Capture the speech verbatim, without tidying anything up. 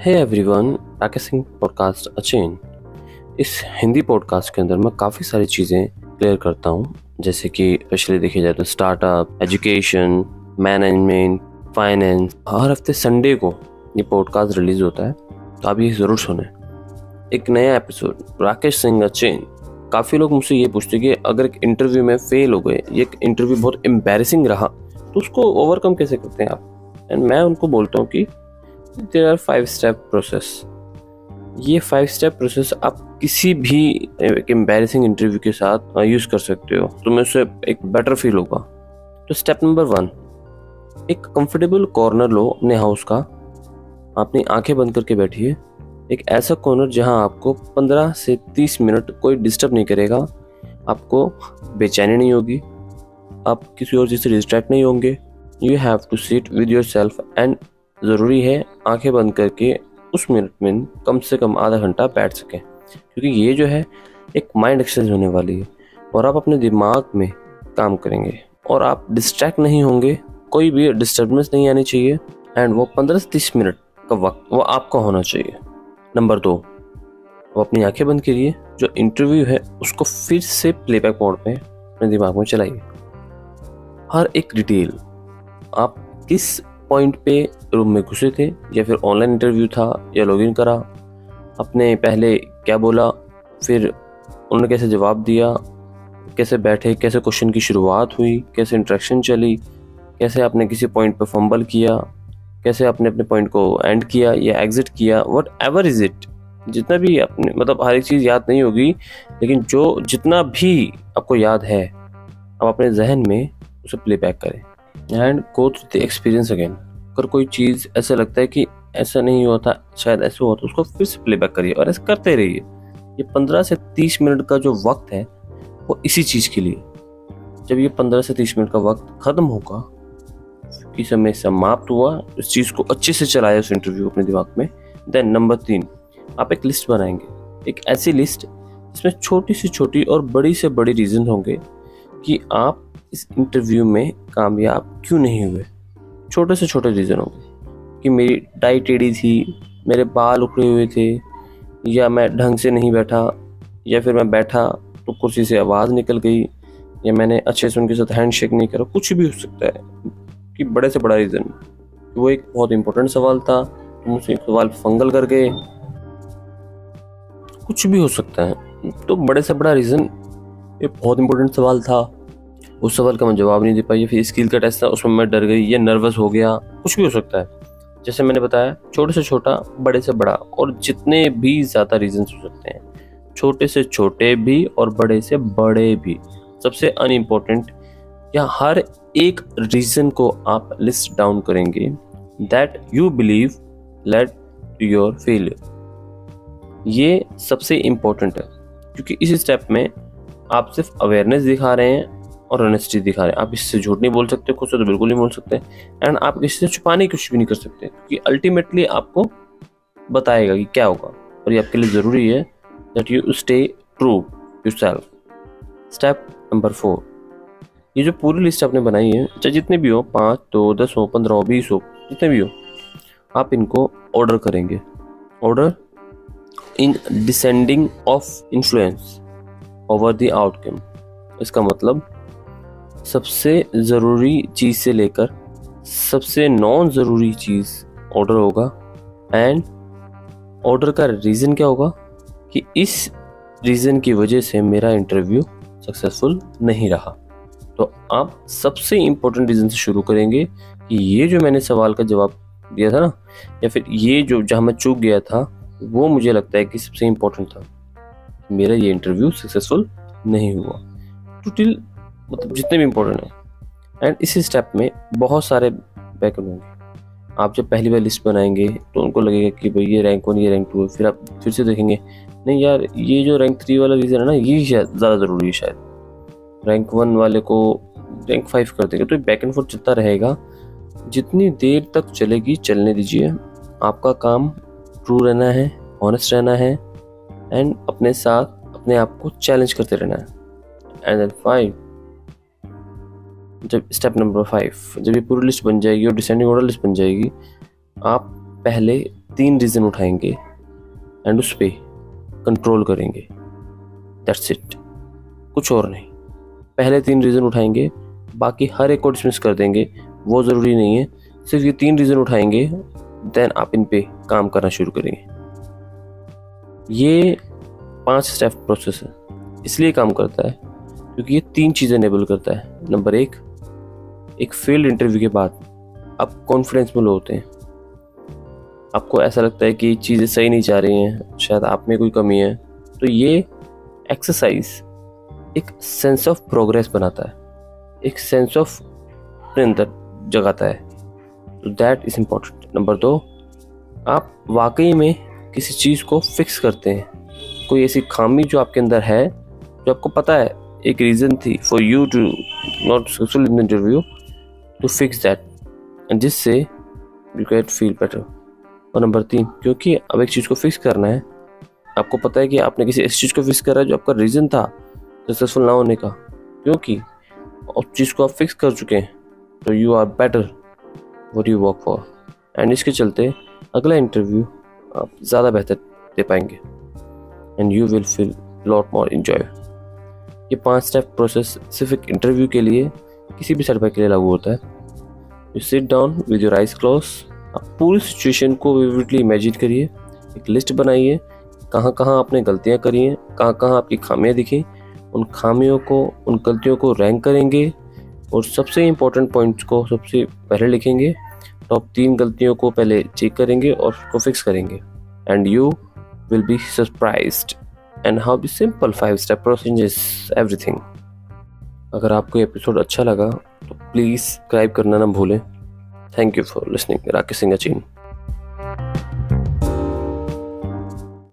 हे everyone, Rakesh Singh podcast अचेन। इस Hindi podcast के अंदर मैं काफ़ी सारी चीज़ें क्लियर करता हूँ, जैसे कि स्पेशली देखी जाए तो स्टार्टअप, एजुकेशन, मैनेजमेंट, फाइनेंस। हर हफ्ते संडे को ये पॉडकास्ट रिलीज़ होता है, तो आप ये ज़रूर सुने। एक नया एपिसोड राकेश सिंह अचेन। काफ़ी लोग मुझसे ये पूछते कि अगर एक इंटरव्यू में फेल हो गए, ये एक इंटरव्यू बहुत एम्बैरेसिंग रहा, तो उसको ओवरकम कैसे करते हैं आप? एंड मैं उनको बोलता हूँ कि there are five step process. ये फाइव स्टेप प्रोसेस आप किसी भी एक एम्बैरेसिंग इंटरव्यू के साथ यूज़ कर सकते हो, तुम्हें उससे एक बेटर फील होगा। तो स्टेप नंबर वन, एक कंफर्टेबल कॉर्नर लो अपने हाउस का। अपनी आंखें बंद करके बैठिए, एक ऐसा कॉर्नर जहां आपको पंद्रह से तीस मिनट कोई डिस्टर्ब नहीं करेगा, आपको बेचैनी नहीं होगी, आप किसी और चीज़ से डिस्ट्रैक्ट नहीं होंगे। You have to sit with your self and ज़रूरी है आंखें बंद करके उस मिनट में कम से कम आधा घंटा बैठ सकें, क्योंकि ये जो है एक माइंड एक्सरसाइज होने वाली है और आप अपने दिमाग में काम करेंगे और आप डिस्ट्रैक्ट नहीं होंगे, कोई भी डिस्टर्बेंस नहीं आनी चाहिए। एंड वो पंद्रह से तीस मिनट का वक्त वो आपका होना चाहिए। नंबर दो, वो अपनी आंखें बंद करिए, जो इंटरव्यू है उसको फिर से प्लेबैक मोड पे अपने दिमाग में चलाइए। हर एक डिटेल, आप किस पॉइंट पे रूम में घुसे थे, या फिर ऑनलाइन इंटरव्यू था या लॉगिन करा, अपने पहले क्या बोला, फिर उन्होंने कैसे जवाब दिया, कैसे बैठे, कैसे क्वेश्चन की शुरुआत हुई, कैसे इंटरेक्शन चली, कैसे आपने किसी पॉइंट पे फंबल किया, कैसे आपने अपने पॉइंट को एंड किया या एग्जिट किया, वट एवर इज़ इट। जितना भी आपने, मतलब हर एक चीज़ याद नहीं होगी, लेकिन जो जितना भी आपको याद है आप अपने जहन में उसे प्लेबैक करें and go through the experience again. अगर कोई चीज़ ऐसा लगता है कि ऐसा नहीं हुआ था, शायद ऐसा हुआ था, उसको फिर से प्लेबैक करिए और ऐसा करते रहिए। ये पंद्रह से तीस मिनट का जो वक्त है वो इसी चीज़ के लिए। जब ये पंद्रह से तीस मिनट का वक्त ख़त्म होगा, कि समय समाप्त हुआ, इस चीज़ को अच्छे से चलाया उस इंटरव्यू अपने दिमाग में। देन नंबर तीन, आप एक लिस्ट बनाएंगे, एक ऐसी लिस्ट जिसमें छोटी से छोटी और बड़ी से बड़ी रीज़न होंगे कि आप इस इंटरव्यू में कामयाब क्यों नहीं हुए। छोटे से छोटे रीज़न होंगे कि मेरी टाई टेढ़ी थी, मेरे बाल उखड़े हुए थे, या मैं ढंग से नहीं बैठा, या फिर मैं बैठा तो कुर्सी से आवाज़ निकल गई, या मैंने अच्छे से उनके साथ हैंडशेक नहीं करा। कुछ भी हो सकता है कि बड़े से बड़ा रीज़न। वो एक बहुत इंपॉर्टेंट सवाल था, तो मुझसे एक सवाल फंगल कर गए। कुछ भी हो सकता है, तो बड़े से बड़ा रीज़न। ये बहुत इंपॉर्टेंट सवाल था, उस सवाल का मैं जवाब नहीं दे पाई, फिर स्किल का टेस्ट था उसमें मैं डर गई या नर्वस हो गया। कुछ भी हो सकता है, जैसे मैंने बताया, छोटे से छोटा, बड़े से बड़ा, और जितने भी ज़्यादा रीजंस हो सकते हैं, छोटे से छोटे भी और बड़े से बड़े भी। सबसे अनइम्पोर्टेंट या हर एक रीज़न को आप लिस्ट डाउन करेंगे that you believe led to your failure. ये सबसे इम्पोर्टेंट है, क्योंकि इस स्टेप में आप सिर्फ अवेयरनेस दिखा रहे हैं और ऑनेस्टी दिखा रहे हैं। आप इससे झूठ नहीं बोल सकते, खुद से तो बिल्कुल नहीं बोल सकते, एंड आप इससे छुपाने की कुछ भी नहीं कर सकते, क्योंकि अल्टीमेटली आपको बताएगा कि क्या होगा। और ये आपके लिए ज़रूरी है that you stay true to self. Step number four, ये जो पूरी लिस्ट आपने बनाई है, चाहे जितने भी हो, पाँच दो दस हो, पंद्रह हो, बीस हो, जितने भी हो, आप इनको ऑर्डर करेंगे। Order in descending of influence over the outcome. इसका मतलब सबसे ज़रूरी चीज़ से लेकर सबसे नॉन ज़रूरी चीज़ ऑर्डर होगा। एंड ऑर्डर का रीज़न क्या होगा कि इस रीज़न की वजह से मेरा इंटरव्यू सक्सेसफुल नहीं रहा। तो आप सबसे इम्पोर्टेंट रीज़न से शुरू करेंगे कि ये जो मैंने सवाल का जवाब दिया था ना, या फिर ये जो जहाँ मैं चूक गया था, वो मुझे लगता है कि सबसे इम्पोर्टेंट था, मेरा ये इंटरव्यू सक्सेसफुल नहीं हुआ। टू टिल, मतलब जितने भी इम्पोर्टेंट हैं। एंड इसी स्टेप में बहुत सारे बैकअप होंगे। आप जब पहली बार लिस्ट बनाएंगे तो उनको लगेगा कि भाई ये रैंक वन, ये रैंक टू है, फिर आप फिर से देखेंगे, नहीं यार ये जो रैंक थ्री वाला रीज़न है ना, ये शायद ज़्यादा ज़रूरी है, शायद रैंक वन वाले को रैंक फाइव कर देंगे। तो बैक एंड फोर्थ चलता रहेगा, जितनी देर तक चलेगी चलने दीजिए। आपका काम ट्रू रहना है, ऑनेस्ट रहना है, एंड अपने साथ अपने आप को चैलेंज करते रहना है। एंड देन फाइव, जब स्टेप नंबर फाइव, जब ये पूरी लिस्ट बन जाएगी और डिसेंडिंग ऑर्डर लिस्ट बन जाएगी, आप पहले तीन रीज़न उठाएंगे एंड उस पर कंट्रोल करेंगे, दैट्स इट, कुछ और नहीं। पहले तीन रीज़न उठाएंगे, बाकी हर एक को डिसमिस कर देंगे, वो ज़रूरी नहीं है। सिर्फ ये तीन रीज़न उठाएंगे, देन आप इन पे काम करना शुरू करेंगे। ये पांच स्टेप प्रोसेस है, इसलिए काम करता है क्योंकि ये तीन चीज़ें इनेबल करता है। नंबर एक, एक फेल्ड इंटरव्यू के बाद आप कॉन्फिडेंस में लो होते हैं, आपको ऐसा लगता है कि चीज़ें सही नहीं जा रही हैं, शायद आप में कोई कमी है, तो ये एक्सरसाइज एक सेंस ऑफ प्रोग्रेस बनाता है, एक सेंस ऑफ अपने अंदर जगाता है, तो दैट इज़ इम्पॉर्टेंट। नंबर दो, आप वाकई में किसी चीज़ को फिक्स करते हैं, कोई ऐसी खामी जो आपके अंदर है, जो आपको पता है एक रीज़न थी for you to not successful in interview, to fix that and जिससे यू कैट फील बेटर। और नंबर तीन, क्योंकि अब एक चीज़ को फिक्स करना है, आपको पता है कि आपने किसी इस चीज़ को फिक्स करा है जो आपका रीज़न था सक्सेसफुल ना होने का, क्योंकि उस चीज़ को आप फिक्स कर चुके हैं, तो you are better what you work for, and इसके चलते अगला इंटरव्यू आप ज़्यादा बेहतर दे पाएंगे and you will feel lot more enjoy. ये पांच स्टेप प्रोसेस सिर्फ एक इंटरव्यू के लिए, किसी भी सेटबैक के लिए लागू होता है। You sit down with your eyes close, आप पूरी सिचुएशन को विविडली इमेजिन करिए, एक लिस्ट बनाइए कहाँ कहाँ आपने गलतियाँ करी हैं, कहाँ कहाँ आपकी खामियाँ दिखी, उन खामियों को, उन गलतियों को रैंक करेंगे और सबसे इम्पोर्टेंट पॉइंट्स को सबसे पहले लिखेंगे। टॉप तीन गलतियों को पहले चेक करेंगे और उसको फिक्स करेंगे, and you will be surprised and how the simple five step process changes everything. अगर आपको एपिसोड अच्छा लगा तो प्लीज़ सब्सक्राइब करना ना भूलें। Thank you for listening, Rakesh Singh.